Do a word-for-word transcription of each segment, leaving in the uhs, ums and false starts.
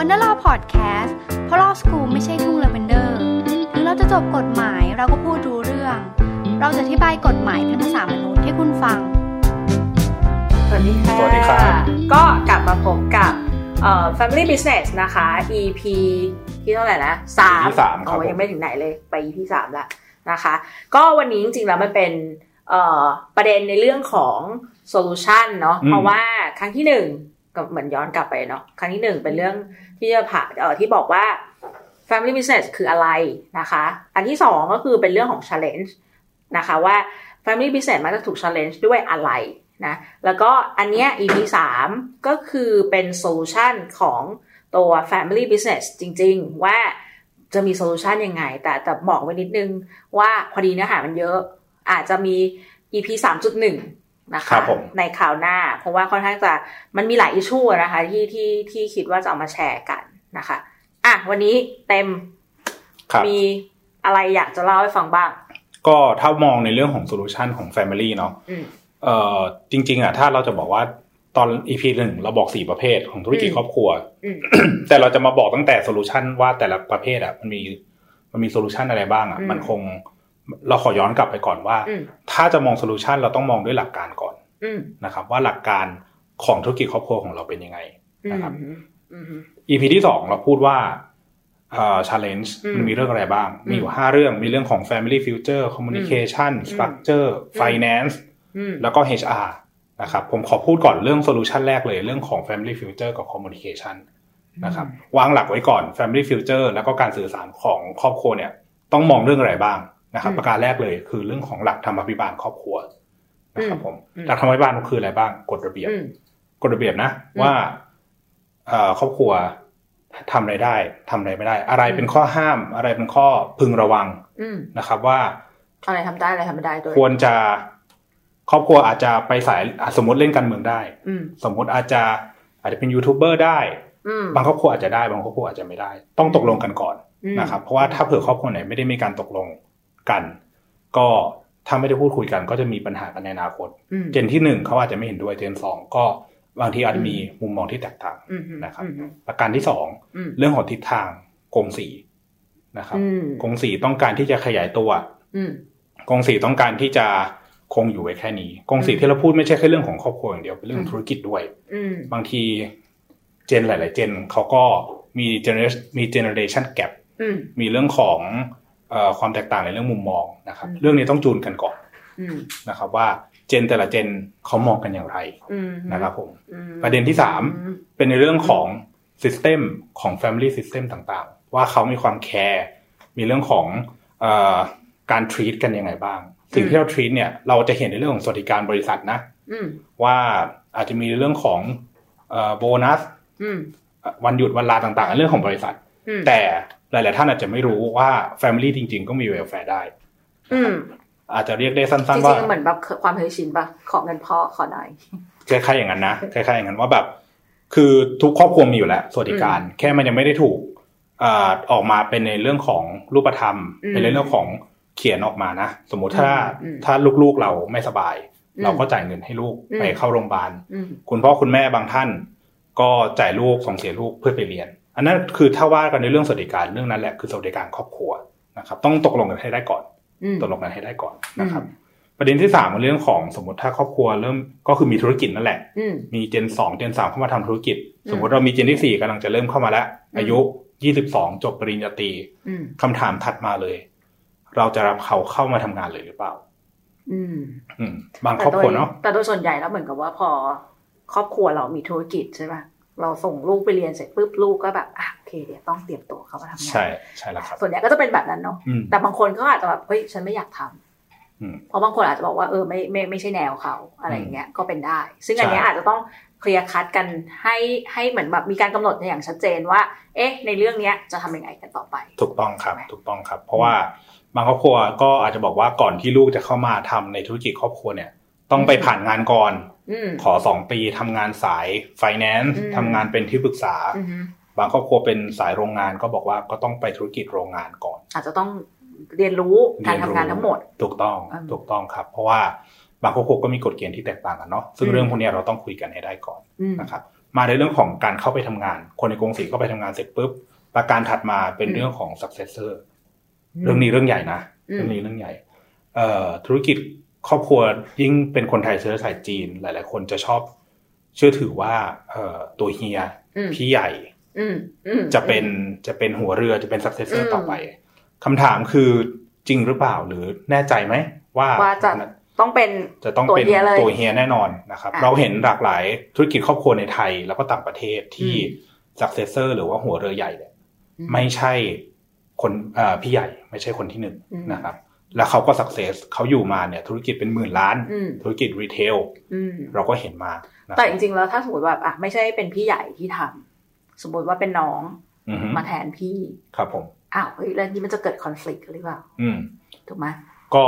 Wonderlaw Podcast เพราะ Law School ไม่ใช่ทุ่งลาเวนเดอร์หรือเราจะจบกฎหมายเราก็พูดรู้เรื่องเราจะอธิบายกฎหมายเป็นภาษามนุษย์ให้คุณฟังสวัสดีค่ะสวัสดีครับก็กลับมาพบกับเอ่อ Family Business นะคะ อี พี ที่เท่าไหร่นะสามโอ้ยังไม่ถึงไหนเลยไป อี พี สามแล้วนะคะก็วันนี้จริงๆแล้วมันเป็นเอ่อประเด็นในเรื่องของ solution เนาะเพราะว่าครั้งที่หนึ่งก็เหมือนย้อนกลับไปเนาะครั้งที่หนึ่งเป็นเรื่องที่จะผ่าเอ่อที่บอกว่า Family Business คืออะไรนะคะอันที่สองก็คือเป็นเรื่องของ challenge นะคะว่า Family Business มันจะถูก challenge ด้วยอะไรนะแล้วก็อันเนี้ย อี พี สามก็คือเป็นโซลูชันของตัว Family Business จริงๆว่าจะมีโซลูชันยังไงแต่แต่บอกไว้นิดนึงว่าพอดีเนื้อหามันเยอะอาจจะมี อี พี สามจุดหนึ่ง นะคะในคราวหน้าเพราะว่าค่อนข้างจะมันมีหลายอิชชูนะคะที่ที่ที่คิดว่าจะเอามาแชร์กันนะคะอ่ะวันนี้เต็มมีอะไรอยากจะเล่าให้ฟังบ้างก็ถ้ามองในเรื่องของโซลูชันของ Family เนาะเอ่อจริงๆอ่ะถ้าเราจะบอกว่าตอน อี พี หนึ่งเราบอกสี่ประเภทของธุรกิจครอบครัว แต่เราจะมาบอกตั้งแต่โซลูชันว่าแต่ละประเภทอ่ะมันมีมันมีโซลูชันอะไรบ้างอ่ะมันคงเราขอย้อนกลับไปก่อนว่าถ้าจะมองโซลูชันเราต้องมองด้วยหลักการก่อนนะครับว่าหลักการของธุรกิจครอบครัวของเราเป็นยังไงนะครับ อี พี ที่สองเราพูดว่าเอ่อ challenge มันมีเรื่องอะไรบ้างมีอยู่ห้าเรื่องมีเรื่องของ family future communication structure financeแล้วก็ เอช อาร์ นะครับผมขอพูดก่อนเรื่องโซลูชันแรกเลยเรื่องของ Family Future กับ Communication นะครับวางหลักไว้ก่อน Family Future แล้วก็การสื่อสารของครอบครัวเนี่ยต้องมองเรื่องอะไรบ้างนะครับประการแรกเลยคือเรื่องของหลักธรรมาภิบาลครอบครัวนะครับผมหลักธรรมาภิบาลคืออะไรบ้างกฎระเบียบกฎระเบียบนะว่าเอ่อครอบครัวทำอะไรได้ทำอะไรไม่ได้อะไรเป็นข้อห้ามอะไรเป็นข้อพึงระวังนะครับว่าอะไรทำได้อะไรทำไม่ได้ด้วยควรจะครอบครัวอาจจะไปสายสมมติเล่นการเมืองได้สมมติอาจจะอาจจะเป็นยูทูบเบอร์ได้บางครอบครัวอาจจะได้บางครอบครัวอาจจะไม่ได้ต้องตกลงกันก่อนนะครับเพราะว่าถ้าเผื่อครอบครัวไหนไม่ได้มีการตกลงกันก็ถ้าไม่ได้พูดคุยกันก็จะมีปัญหากันในอนาคตเจนที่หนึ่งเขาอาจจะไม่เห็นด้วยเจนสองก็บางทีอาจจะมีมุมมองที่แตกต่างนะครับประการที่สองเรื่องของทิศทางกงสีนะครับกงสีต้องการที่จะขยายตัวกงสีต้องการที่จะคงอยู่ไว้แค่นี้กงสีที่เราพูดไม่ใช่แค่เรื่องของครอบครัวอย่างเดียวเป็นเรื่องธุรกิจด้วยบางทีเจนหลายๆเจนเขาก็มีเจเนมีเจเนเรชันแกปมีเรื่องของเอ่อความแตกต่างในเรื่องมุมมองนะครับเรื่องนี้ต้องจูนกันก่อนนะครับว่าเจนแต่ละเจนเขามองกันอย่างไรนะครับผมประเด็นที่สามเป็นในเรื่องของซิสเต็มของ Family System ต่างๆว่าเขามีความแคร์มีเรื่องของเอ่อการทรีตกันยังไงบ้างสิ่งที่เรา treat เนี่ยเราจะเห็นในเรื่องของสวัสดิการบริษัทนะว่าอาจจะมีเรื่องของโบนัสวันหยุดวันลาต่างๆเรื่องของบริษัทแต่หลายๆท่านอาจจะไม่รู้ว่า family จริงๆก็มี welfare ได้อาจจะเรียกได้สั้นๆว่าจริงๆเหมือนแบบความเคยชินป่ะขอเงินพ่อขอหน่อยคล้ายๆอย่างนั้นนะคล้ายๆอย่างนั้นว่าแบบคือทุกครอบครัวมีอยู่แล้วสวัสดิการแค่มันยังไม่ได้ถูกออกมาเป็นในเรื่องของรูปธรรมเป็นในเรื่องของเขียนออกมานะสมมุติถ้าถ้าลูกๆเราไม่สบายเราก็จ่ายเงินให้ลูกไปเข้าโรงพยาบาลคุณพ่อคุณแม่บางท่านก็จ่ายลูกส่งเสียลูกเพื่อไปเรียนอันนั้นคือถ้าว่ากันในเรื่องสวัสดิการเรื่องนั้นแหละคือสวัสดิการครอบครัวนะครับต้องตกลงกันให้ได้ก่อนตกลงกันให้ได้ก่อนนะครับประเด็นที่สามเป็นเรื่องของสมมติถ้าครอบครัวเริ่มก็คือมีธุรกิจนั่นแหละมีเจนสองเจนสามเข้ามาทำธุรกิจสมมติเรามีเจนที่สี่กำลังจะเริ่มเข้ามาแล้วอายุยี่สิบสองจบปริญญาตรีคำถามถัดมาเลยเราจะรับเขาเข้ามาทำงานเลยหรือเปล่าอืมอืมบางครอบครัวเนาะแต่โดยส่วนใหญ่แล้วเหมือนกับว่าพอครอบครัวเรามีธุรกิจใช่ป่ะเราส่งลูกไปเรียนเสร็จปุ๊บลูกก็แบบอ่ะโอเคเดี๋ยวต้องเตรียมตัวเข้ามาทำงานใช่ใช่แล้วครับส่วนใหญ่ก็จะเป็นแบบนั้นเนาะแต่บางคนก็อาจจะแบบเฮ้ยฉันไม่อยากทำเพราะบางคนอาจจะบอกว่าเออไม่ไม่ไม่ใช่แนวเขาอะไรอย่างเงี้ยก็เป็นได้ซึ่งอันนี้อาจจะต้องเคลียร์คัดกันให้ให้เหมือนแบบมีการกำหนดอย่างชัดเจนว่าเอ๊ะในเรื่องนี้จะทำยังไงกันต่อไปถูกต้องครับถูกต้องครับเพราะว่าบางครอบครัวก็อาจจะบอกว่าก่อนที่ลูกจะเข้ามาทำในธุรกิจครอบครัวเนี่ยต้องไปผ่านงานก่อนขอสองปีทำงานสาย finance ทำงานเป็นที่ปรึกษาบางครอบครัวเป็นสายโรงงานก็บอกว่าก็ต้องไปธุรกิจโรงงานก่อนอาจจะต้องเรียนรู้การทำงานทั้งหมดถูกต้องถูกต้องครับเพราะว่าบางครอบครัวก็มีกฎเกณฑ์ที่แตกต่างกันเนาะซึ่งเรื่องพวกนี้เราต้องคุยกันให้ได้ก่อนนะครับ มาในเรื่องของการเข้าไปทำงานคนในกรงสีเข้าไปทำงานเสร็จปุ๊บประการถัดมาเป็นเรื่องของ successor เรื่องนี้เรื่องใหญ่นะเรื่องนี้เรื่องใหญ่ธุรกิจครอบครัวยิ่งเป็นคนไทยเชื้อสายจีนหลายๆคนจะชอบเชื่อถือว่าตัวเฮียพี่ใหญ่จะเป็นจะเป็นหัวเรือจะเป็น successor ต่อไปคำถามคือจริงหรือเปล่าหรือแน่ใจไหมว่าจะต้องเป็นจะต้องเป็นตัวเฮียแน่นอนนะครับเราเห็นหลากหลายธุรกิจครอบครัวในไทยแล้วก็ต่างประเทศที่ successor หรือว่าหัวเรือใหญ่เนี่ยไม่ใช่คนพี่ใหญ่ไม่ใช่คนที่หนึ่งนะครับแล้วเขาก็ success เขาอยู่มาเนี่ยธุรกิจเป็นหมื่นล้านธุรกิจรีเทลเราก็เห็นมาแต่จริงๆแล้วถ้าสมมติว่าอ่ะไม่ใช่เป็นพี่ใหญ่ที่ทำสมมติว่าเป็นน้องมาแทนพี่ครับผมอ้าวเฮ้ยแล้วนี่มันจะเกิด conflict หรือเปล่าถูกไหมก็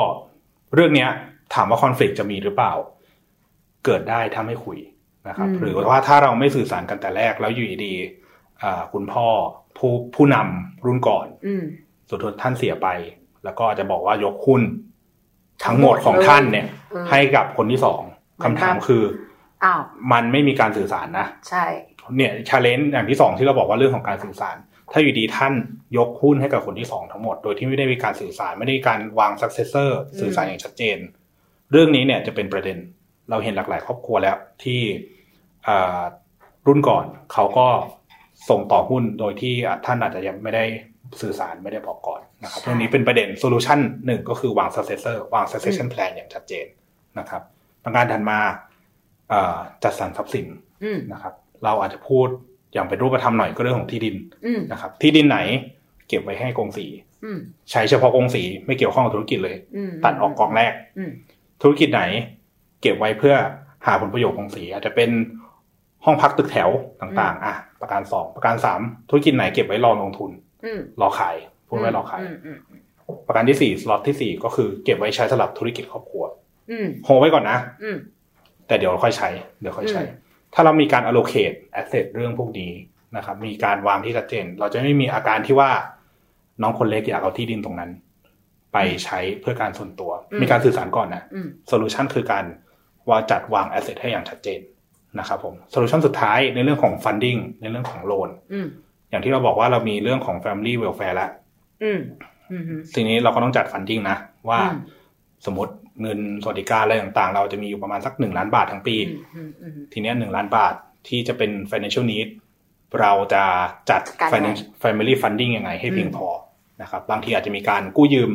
เรื่องเนี้ยถามว่า conflict จะมีหรือเปล่าเกิดได้ถ้าไม่คุยนะครับหรือว่าถ้าเราไม่สื่อสารกันแต่แรกแล้วอยู่ดีๆคุณพ่อผู้ผู้นำรุ่นก่อนส่วนท่านเสียไปแล้วก็จะบอกว่ายกคุณทั้งหมดของท่านเนี่ยให้กับคนที่สองคำถามคืออ้าวมันไม่มีการสื่อสารนะใช่เนี่ยชาเลนจ์อย่างที่สองที่เราบอกว่าเรื่องของการสื่อสารถ้าอยู่ดีท่านยกหุ้นให้กับคนที่สองทั้งหมดโดยที่ไม่ได้มีการสื่อสารไม่ได้มีการวางซักเซสเซอร์สื่อสารอย่างชัดเจนเรื่องนี้เนี่ยจะเป็นประเด็นเราเห็นหลากหลายครอบครัวแล้วที่รุ่นก่อนเขาก็ส่งต่อหุ้นโดยที่ท่านอาจจะยังไม่ได้สื่อสารไม่ได้บอกก่อนนะครับเรื่องนี้เป็นประเด็นโซลูชันหนึ่งก็คือวาง successor วาง succession plan อย่างชัดเจนนะครับประการถัดมาจัดสรรทรัพย์สินนะครับเราอาจจะพูดอย่างเป็นรูปธรรมหน่อยก็เรื่องของที่ดินนะครับที่ดินไหนเก็บไว้ให้กองสีใช้เฉพาะกองสีไม่เกี่ยวข้องกับธุรกิจเลยตัดออกกองแรกธุรกิจไหนเก็บไว้เพื่อหาผลประโยชน์กองสีอาจจะเป็นห้องพักตึกแถวต่างๆอ่ะประการสองประการสามธุรกิจไหนเก็บไว้รอลงทุนรอขายพูดไว้รอขายประการที่สี่สล็อตที่สี่ก็คือเก็บไว้ใช้สำหรับธุรกิจครอบครัวโฮไว้ก่อนนะแต่เดี๋ยวค่อยใช้เดี๋ยวค่อยใช้ถ้าเรามีการ allocate asset เรื่องพวกนี้นะครับมีการวางที่ชัดเจนเราจะไม่มีอาการที่ว่าน้องคนเล็กอยากเอาที่ดินตรงนั้นไปใช้เพื่อการส่วนตัวมีการสื่อสารก่อนนะโซลูชันคือการว่าจัดวาง asset ให้อย่างชัดเจนนะครับผมโซลูชันสุดท้ายในเรื่องของ funding ในเรื่องของโลนอย่างที่เราบอกว่าเรามีเรื่องของ family welfare แล้วสิ่งนี้เราก็ต้องจัด funding นะว่าสมมติเงินสวัสดิการอะไรต่างๆเราจะมีอยู่ประมาณสักหนึ่งล้านบาททั้งปีทีนี้หนึ่งล้านบาทที่จะเป็น financial need เราจะจัด family funding ยังไงให้เพียงพอนะครับบางทีอาจจะมีการกู้ยืม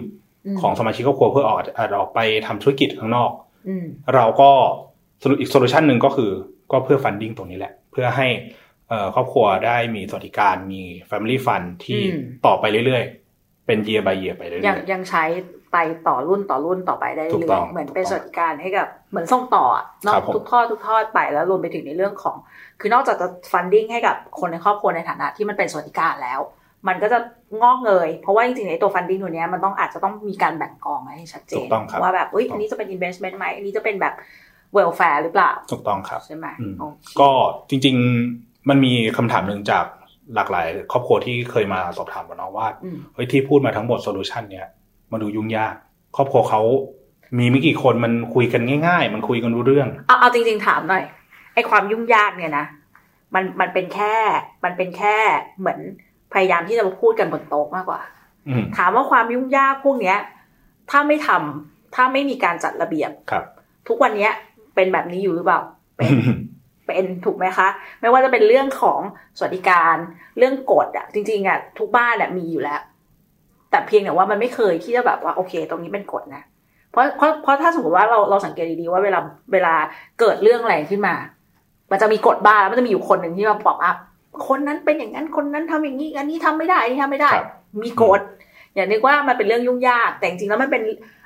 ของสมาชิกครอบครัวเพื่อออกออกไปทำธุรกิจข้างนอกเราก็อีก solution นึงก็คือก็เพื่อ funding ตรงนี้แหละเพื่อให้ครอบครัวได้มีสวัสดิการมี family fund ที่ต่อไปเรื่อยๆเป็น year by year ไปเรื่อยๆยังยังใช้ไปต่อรุ่นต่อรุ่นต่อไปได้เรื่อยๆเหมือนเป็นสวัสดิการให้กับเหมือนส่งต่อเนาะทุกทอดทุกทอดไปแล้วรวมไปถึงในเรื่องของคือนอกจากจะ funding ให้กับคนในครอบครัวในฐานะที่มันเป็นสวัสดิการแล้วมันก็จะงอกเงยเพราะว่าจริงๆในตัว funding ตัวเนี้ยมันต้องอาจจะต้องมีการแบ่งกองให้ชัดเจนว่าแบบเอ้ยอันนี้จะเป็น investment ไหมอันนี้จะเป็นแบบ welfare หรือเปล่าถูกต้องครับใช่ไหมก็จริงๆมันมีคำถามหนึ่งจากหลากหลายครอบครัวที่เคยมาสอบถามกับน้องว่าเฮ้ยที่พูดมาทั้งหมดโซลูชันเนี่ยมันดูยุ่งยากครอบครัวเขามีไม่กี่คนมันคุยกันง่ายๆมันคุยกันรู้เรื่องเอาเอาจริงๆถามหน่อยไอ้ความยุ่งยากเนี่ยนะมันมันเป็นแค่มันเป็นแค่เหมือนพยายามที่จะมาพูดกันบนโต๊ะมากกว่าถามว่าความยุ่งยากพวกเนี้ยถ้าไม่ทำถ้าไม่มีการจัดระเบียบทุกวันนี้เป็นแบบนี้อยู่หรือเปล่า เป็นถูกไหมคะไม่ว่าจะเป็นเรื่องของสวัสดิการเรื่องกฎอ่ะจริงๆอ่ะทุกบ้านอ่ะมีอยู่แล้วแต่เพียงแต่ว่ามันไม่เคยที่จะแบบว่าโอเคตรงนี้เป็นกฎนะเพราะเพราะเพราะถ้าสมมติว่าเราเราสังเกตดีๆว่าเวลาเวลาเกิดเรื่องอะไรขึ้นมามันจะมีกฎบ้านแล้วมันจะมีอยู่คนหนึ่งที่มาบอกอ่ะคนนั้นเป็นอย่างนั้นคนนั้นทำอย่างนี้อันนี้ทำไม่ได้อันนี้ทำไม่ได้มีกฎอย่านึกว่ามันเป็นเรื่องยุ่งยากแต่จริงๆแล้วมันเป็น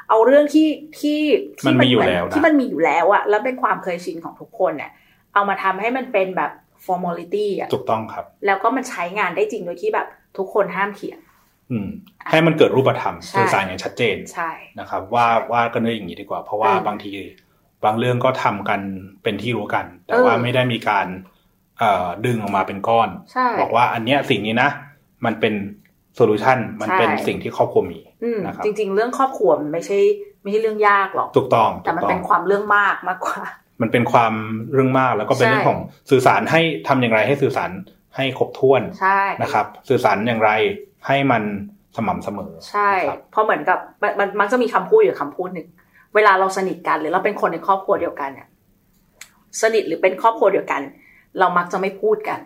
เอาเรื่องที่ที่ที่มันมีอยู่แล้วที่มันมีอยู่แล้วอ่ะแล้วเป็นความเคยชินของทุกคนเนี่ยเอามาทำให้มันเป็นแบบ formality อ่ะถูกต้องครับแล้วก็มันใช้งานได้จริงโดยที่แบบทุกคนห้ามเถียงอืมให้มันเกิดรูปธรรมสื่อสารอย่างชัดเจนใช่นะครับว่าว่ากันด้วยอย่างนี้ดีกว่าเพราะว่าบางทีบางเรื่องก็ทำกันเป็นที่รู้กันแต่ว่าไม่ได้มีการเอ่อดึงออกมาเป็นก้อนบอกว่าอันเนี้ยสิ่งนี้นะมันเป็นโซลูชันมันเป็นสิ่งที่ครอบครัวมีนะครับจริงๆเรื่องครอบครัวมันไม่ใช่ไม่ใช่เรื่องยากหรอกถูกต้องแต่มันเป็นความเรื่องมากมากกว่า มันเป็นความเรื่องมากแล้วก็เป็นเรื่องของสื่อสารให้ทำอย่างไรให้สื่อสารให้ครบถ้วนนะครับสื่อสารอย่างไรให้มันสม่ำเสมอใช่เพราะเหมือนกับมันมักจะมีคำพูดอยู่คำพูดหนึ่งเวลาเราสนิทกันหรือเราเป็นคนในครอบครัวเดียวกันเนี่ยสนิทหรือเป็นครอบครัวเดียวกันเรามักจะไม่พูดกัน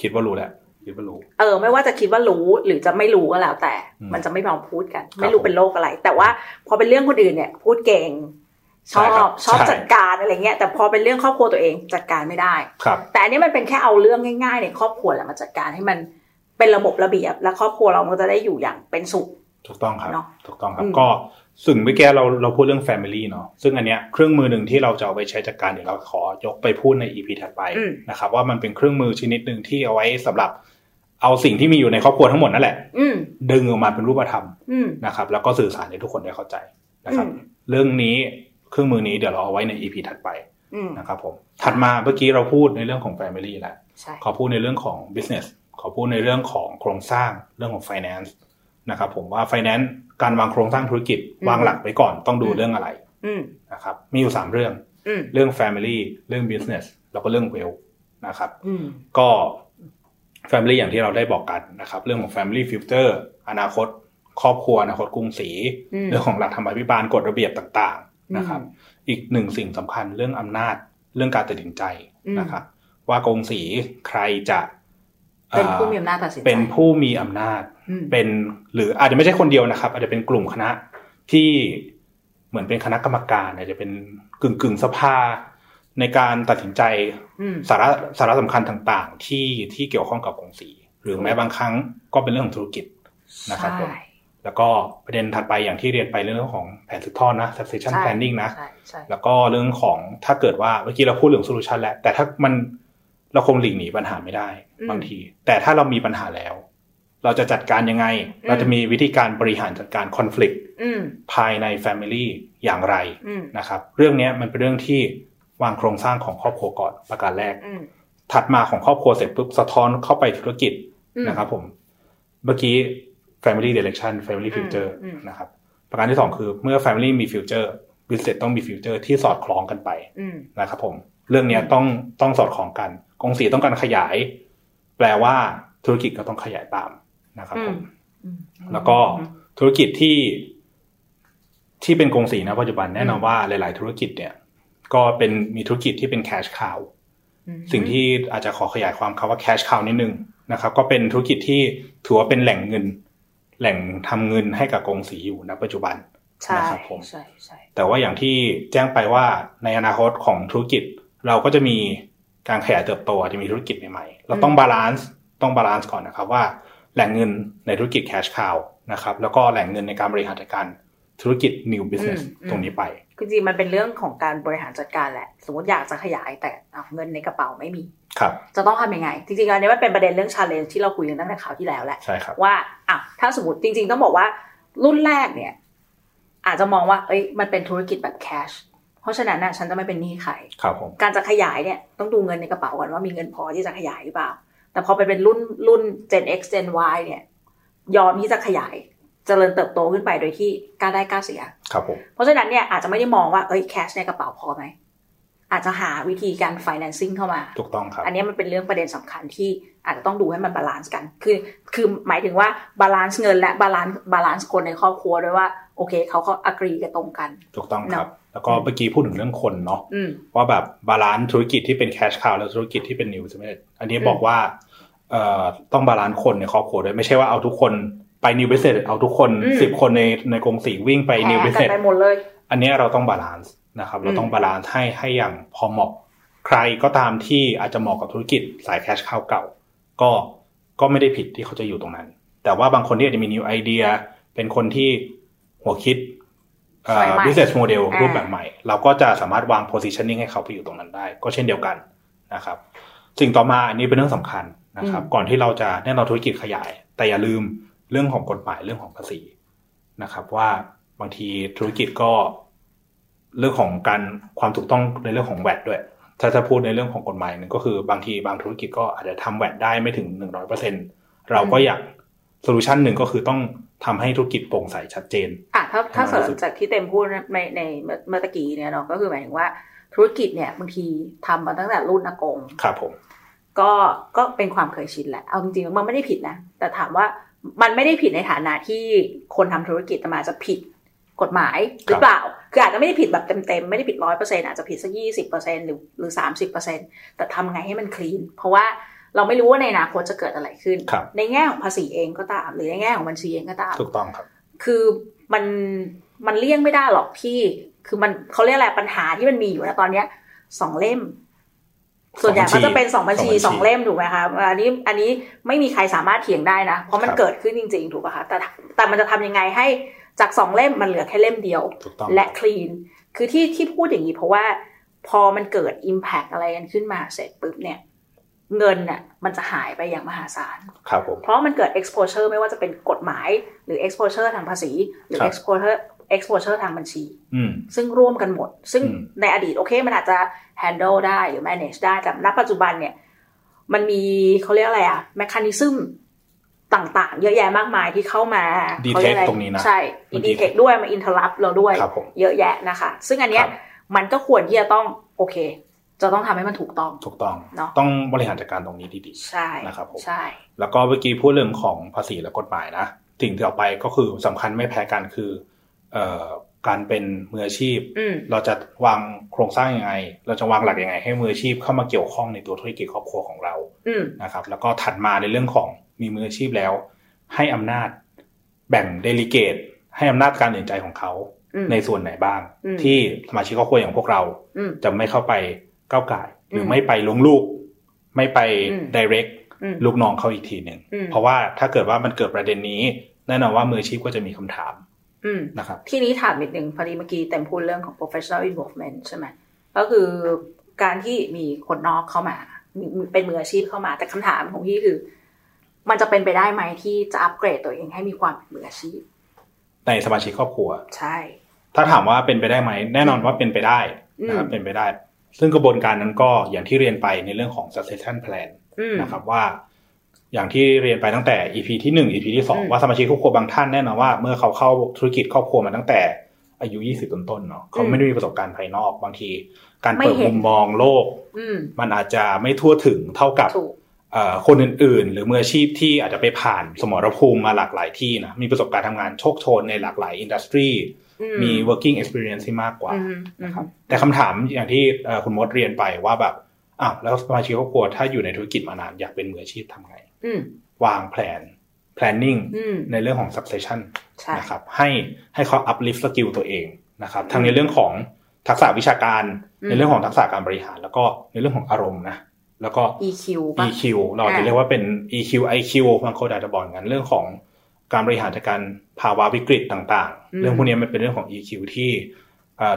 คิดว่ารู้แหละคิดว่ารู้เออไม่ว่าจะคิดว่ารู้หรือจะไม่รู้ก็แล้วแต่มันจะไม่ยอมพูดกันไม่รู้เป็นโรคอะไรแต่ว่าพอเป็นเรื่องคนอื่นเนี่ยพูดเก่งชอบชอบจัดการอะไรเงี้ยแต่พอเป็นเรื่องครอบครัวตัวเองจัดการไม่ได้แต่อันนี้มันเป็นแค่เอาเรื่องง่ายๆในครอบครัวแหละมาจัดการให้มันเป็นระบบระเบียบและครอบครัวเรามันจะได้อยู่อย่างเป็นสุขถูกต้องครับเนาะถูกต้องครับก็ซึ่งเมื่อกี้เราเราพูดเรื่อง family เนาะซึ่งอันเนี้ยเครื่องมือหนึ่งที่เราจะเอาไปใช้จัดการเดี๋ยวเราขอยกไปพูดใน อี พี ถัดไปนะครับว่ามันเป็นเครื่องมือชนิดนึงที่เอาไว้สำหรับเอาสิ่งที่มีอยู่ในครอบครัวทั้งหมดนั่นแหละดึงออกมาเป็นรูปธรรมนะครับแล้วก็สื่อสารให้ทุกคนได้เข้าใจนะครับเรื่องนี้เครื่องมือนี้เดี๋ยวเราเอาไว้ใน อี พี ถัดไปนะครับผมถัดมาเมื่อกี้เราพูดในเรื่องของ family แหละขอพูดในเรื่องของ business ขอพูดในเรื่องของโครงสร้างเรื่องของ finance นะครับผมว่า financeการวางโครงสร้างธุรกิจวางหลักไว้ก่อนต้องดูเรื่องอะไรนะครับมีอยู่สามเรื่องเรื่อง family เรื่อง business แล้วก็เรื่อง wealth นะครับก็ family อย่างที่เราได้บอกกันนะครับเรื่องของ family future อนาคตครอบครัวอนาคตกรุงศรีเรื่องของหลักธรรมาภิบาลกฎระเบียบต่างๆนะครับอีกหนึ่งสิ่งสำคัญเรื่องอำนาจเรื่องการตัดสินใจนะครับว่ากรุงศรีใครจะเป็นผู้มีอำนาจตัดสินใจเป็นผู้มีอำนาจเป็นหรืออาจจะไม่ใช่คนเดียวนะครับอาจจะเป็นกลุ่มคณะที่เหมือนเป็นคณะกรรมการอาจจะเป็นกึ่งกึ่งสภาในการตัดสินใจสาระสาระสำคัญต่างๆที่ที่เกี่ยวข้องกับกรุงศรีหรือแม้บางครั้งก็เป็นเรื่องของธุรกิจนะครับแล้วก็ประเด็นถัดไปอย่างที่เรียนไปเรื่องของแผนสืบทอดนะ succession planning นะแล้วก็เรื่องของถ้าเกิดว่าเมื่อกี้เราพูดเรื่อง solution แล้วแต่ถ้ามันเราคงหลีกหนีปัญหาไม่ได้บางทีแต่ถ้าเรามีปัญหาแล้วเราจะจัดการยังไงเราจะมีวิธีการบริหารจัดการ conflict ภายใน family อย่างไรนะครับเรื่องนี้มันเป็นเรื่องที่วางโครงสร้างของครอบครัวก่อนประการแรกถัดมาของครอบครัวเสร็จปุ๊บสะท้อนเข้าไปธุรกิจนะครับผมเมื่อกี้ family direction family future นะครับประการที่สองคือเมื่อ family มี future business ต้องมี future ที่สอดคล้องกันไปนะครับผมเรื่องนี้ต้องต้องสอดคล้องกันกองสีต้องการขยายแปลว่าธุรกิจก็ต้องขยายตามนะครับผมแล้วก็ธุรกิจที่ที่เป็นกองสีนะปัจจุบันแน่นอนว่าหลายๆธุรกิจเนี่ยก็เป็นมีธุรกิจที่เป็นแคชคาวสิ่งที่อาจจะขอขยายความคำว่าแคชคาวนิดนึงนะครับก็เป็นธุรกิจที่ถือว่าเป็นแหล่งเงินแหล่งทำเงินให้กับกองสีอยู่ณปัจจุบันนะครับผมแต่ว่าอย่างที่แจ้งไปว่าในอนาคตของธุรกิจเราก็จะมีการขยายเติบโตอาจจะมีธุรกิจใหม่ๆเราต้องบาลานซ์ต้องบาลานซ์ก่อนนะครับว่าแหล่งเงินในธุรกิจแคชคาวนะครับแล้วก็แหล่งเงินในการบริหารจัดการธุรกิจ new business ตรงนี้ไปคือจริงมันเป็นเรื่องของการบริหารจัดการแหละสมมติอยากจะขยายแต่เงินในกระเป๋าไม่มีครับจะต้องทำยังไงจริงๆอันนี้มันเป็นประเด็นเรื่อง challenge ที่เราคุยกันตั้งแต่คราวที่แล้วแหละว่าอ้าวถ้าสมมติจริงๆต้องบอกว่ารุ่นแรกเนี่ยอาจจะมองว่าเอ้ยมันเป็นธุรกิจแบบแคชเพราะฉะนั้นน่ะฉันจะไม่เป็นหนี้ใครครับผมการจะขยายเนี่ยต้องดูเงินในกระเป๋าก่อนว่ามีเงินพอที่จะขยายหรือเปล่าแต่พอไปเป็นรุ่นรุ่น Gen X Gen Y เนี่ยยอมที่จะขยายเจริญเติบโตขึ้นไปโดยที่กล้าได้กล้าเสียครับผมเพราะฉะนั้นเนี่ยอาจจะไม่ได้มองว่าเอ้ยแคชในกระเป๋าพอมั้ยอาจจะหาวิธีการ financing เข้ามาถูกต้องครับอันนี้มันเป็นเรื่องประเด็นสำคัญที่อาจจะต้องดูให้มันบาลานซ์กันคือคือหมายถึงว่าบาลานซ์เงินและบาลานซ์บาลานซ์คนในครอบครัวด้วยว่าโอเคเขาก็อากรีกันตรงกันถูกต้องครับแล้วก็เมื่อกี้พูดถึงเรื่องคนเนาะว่าแบบบาลานซ์ธุรกิจที่เป็นแคชคาวและธุรกิจที่เป็นนิวใช่ไหมอันนี้บอกว่าเอ่อต้องบาลานซ์คนในครอบครัวด้วยไม่ใช่ว่าเอาทุกคนไปนิวบิสเนสเอาทุกคนสิบคนในในกองสีวิ่งไปนิวบิสเนสอันนี้เราต้องบาลานซ์นะครับเราต้องบาลานซ์ให้ให้อย่างพอเหมาะใครก็ตามที่อาจจะเหมาะกับธุรกิจสายแคชคาวเก่าก็ก็ไม่ได้ผิดที่เขาจะอยู่ตรงนั้นแต่ว่าบางคนที่อาจจะมีนิวไอเดียเป็นคนที่หัวคิดbusiness model รูปแบบใหม่เราก็จะสามารถวาง positioning ให้เขาไปอยู่ตรงนั้นได้ก็เช่นเดียวกันนะครับสิ่งต่อมาอันนี้เป็นเรื่องสำคัญนะครับก่อนที่เราจะแน่นอนธุรกิจขยายแต่อย่าลืมเรื่องของกฎหมายเรื่องของภาษีนะครับว่าบางทีธุรกิจก็เรื่องของการความถูกต้องในเรื่องของ แวต ด้วยถ้าจะพูดในเรื่องของกฎหมายนึงก็คือบางทีบางธุรกิจก็อาจจะทำ แวต ได้ไม่ถึง หนึ่งร้อยเปอร์เซ็นต์ เราก็อยากโซลูชันหนึ่งก็คือต้องทำให้ธุรกิจโปร่งใสชัดเจนอ่ะถ้าถ้าเสริมจากที่เต็มพูดในในเมื่อตะกี้เนี่ยเนาะก็คือหมายถึงว่า ธุรกิจเนี่ยบางทีทำมาตั้งแต่รุ่นอากงครับผมก็ก็เป็นความเคยชินแหละเอาจริงๆมันไม่ได้ผิดนะแต่ถามว่ามันไม่ได้ผิดในฐานะที่คนทำธุรกิจแต่มาจะผิดกฎหมายหรือเปล่าคืออาจจะไม่ได้ผิดแบบเต็มๆไม่ได้ผิด หนึ่งร้อยเปอร์เซ็นต์ อาจจะผิดสัก ยี่สิบเปอร์เซ็นต์ หรือหรือ สามสิบเปอร์เซ็นต์ แต่ทำไงให้มันคลีนเพราะว่าเราไม่รู้ว่าในอนาคตจะเกิดอะไรขึ้นในแง่ของภาษีเองก็ตามหรือในแง่ของบัญชีเองก็ตามถูกต้องครับคือมันมันเลี่ยงไม่ได้หรอกที่คือมันเขาเรียกอะไรปัญหาที่มันมีอยู่นะตอนนี้สองเล่มส่วนใหญ่มันจะเป็นสองบัญชีสองเล่มถูกไหมคะอันนี้อันนี้ไม่มีใครสามารถเถียงได้นะเพราะมันเกิดขึ้นจริงๆถูกป่ะคะแต่แต่มันจะทำยังไงให้จากสองเล่มมันเหลือแค่เล่มเดียวและคลีนคือที่ที่พูดอย่างนี้เพราะว่าพอมันเกิด impact อะไรกันขึ้นมาเสร็จปุ๊บเนี่ยเงินน่ะมันจะหายไปอย่างมหาศาลครับผมเพราะมันเกิด exposure ไม่ว่าจะเป็นกฎหมายหรือ exposure ทางภาษีหรือ exposure exposure ทางบัญชีซึ่งร่วมกันหมดซึ่งในอดีตโอเคมันอาจจะ handle ได้หรือ manage ได้แต่ณปัจจุบันเนี่ยมันมีเขาเรียกอะไรอ่ะ mechanism ต่างๆเยอะแยะมากมายที่เข้ามา detect ตรงนี้นะใช่ detect ด้วยมา interrupt เราด้วยเยอะแยะนะคะซึ่งอันเนี้ยมันก็ควรที่จะต้องโอเคจะต้องทำให้มันถูกต้องถูกต้องเนาะต้องบริหารจัดการตรงนี้ดีๆนะครับผมใช่แล้วก็เมื่อกี้พูดเรื่องของภาษีและกฎหมายนะสิ่งที่ต่อไปก็คือสำคัญไม่แพ้กันคือการเป็นมืออาชีพเราจะวางโครงสร้างยังไงเราจะวางหลักยังไงให้มืออาชีพเข้ามาเกี่ยวข้องในตัวธุรกิจครอบครัวของเรานะครับแล้วก็ถัดมาในเรื่องของมีมืออาชีพแล้วให้อำนาจแบ่งเดลิเกตให้อำนาจการตัดสินใจของเขาในส่วนไหนบ้างที่สมาชิกครอบครัวอย่างพวกเราจะไม่เข้าไปก้าวไก่หรือไม่ไปลงลูกไม่ไป direct ลูกน้องเขาอีกทีหนึ่งเพราะว่าถ้าเกิดว่ามันเกิดประเด็นนี้แน่นอนว่ามืออาชีพก็จะมีคำถามนะครับที่นี้ถามนิดนึงพอดีเมื่อกี้แต่พูดเรื่องของ professional involvement ใช่ไหมก็คือการที่มีคนนอกเข้ามาเป็นมืออาชีพเข้ามาแต่คำถามของพี่คือมันจะเป็นไปได้ไหมที่จะอัปเกรดตัวเองให้มีความเป็นมืออาชีพในสมาชิกครอบครัวใช่ถ้าถามว่าเป็นไปได้ไหมแน่นอนว่าเป็นไปได้นะครับเป็นไปได้ซึ่งกระบวนการนั้นก็อย่างที่เรียนไปในเรื่องของ succession plan นะครับว่าอย่างที่เรียนไปตั้งแต่ อี พี ที่หนึ่ง อี พี ที่สองว่าสมาชิกครอบครัวบางท่านแน่นอนว่าเมื่อเขาเข้าธุรกิจครอบครัวมาตั้งแต่อายุยี่สิบต้นๆเนาะเขาไม่ได้มีประสบการณ์ภายนอกบางทีการเปิดมุมมองโลกมันอาจจะไม่ทั่วถึงเท่ากับคนอื่นๆหรือมืออาชีพที่อาจจะไปผ่านสมรภูมิมาหลากหลายที่นะมีประสบการณ์ทำงานโชคโชนในหลากหลายอินดัสทรีมี working experience ที่มากกว่านะครับแต่คำถามอย่างที่คุณมดเรียนไปว่าแบบอ้าวแล้วสมาชิกครอบครัวถ้าอยู่ในธุรกิจมานานอยากเป็นมืออาชีพทำไงวางแผน planning ในเรื่องของ succession นะครับให้ให้เขา uplift skill ตัวเองนะครับทั้งในเรื่องของทักษะวิชาการในเรื่องของทักษะการบริหารแล้วก็ในเรื่องของอารมณ์นะแล้วก็ อี คิว อี คิว เราจะเรียกว่าเป็น อี คิว ไอ คิว บางคนอาจจะบอกกันเรื่องของการบริหารจัดการภาวะวิกฤตต่างๆเรื่องพวกนี้มันเป็นเรื่องของ อี คิว ที่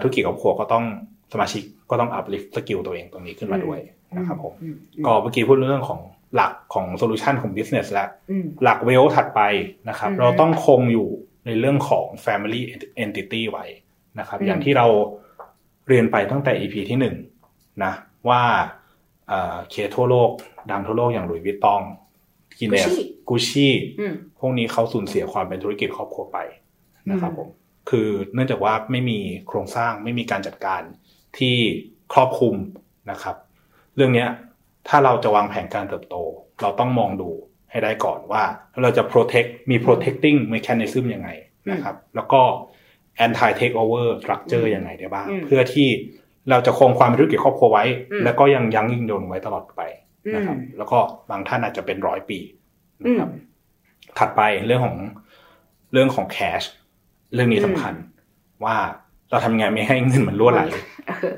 ธุรกิจครอบครัวก็ต้องสมาชิกก็ต้องอัพลิฟต์สกิลตัวเองตรงนี้ขึ้นมาด้วยนะครับผมก็เมื่อกี้พูดเรื่องของหลักของโซลูชันของบิสเนสแล้วหลักเวลถัดไปนะครับเราต้องคงอยู่ในเรื่องของ family entity ไว้นะครับอย่างที่เราเรียนไปตั้งแต่ อี พี ที่หนึ่งนะว่าเคสทั่วโลกดังทั่วโลกอย่างหลุยส์วิตตองกินเนสกุชชี่พวกนี้เขาสูญเสียความเป็นธุรกิจครอบครัวไปนะครับผมคือเนื่องจากว่าไม่มีโครงสร้างไม่มีการจัดการที่ครอบคลุมนะครับเรื่องนี้ถ้าเราจะวางแผนการเติบโตเราต้องมองดูให้ได้ก่อนว่าเราจะ protect มี protecting mechanism ยังไงนะครับแล้วก็ anti takeover structure ยังไงได้บ้างเพื่อที่เราจะคงความเป็นธุรกิจครอบครัวไว้แล้วก็ยังยั่งยืนยงไว้ตลอดไปนะครับแล้วก็บางท่านอาจจะเป็นร้อยปีนะครับถัดไปเรื่องของเรื่องของแคชเรื่องนี้สำคัญว่าเราทำไงไม่ให้เงินมันรั่วไหล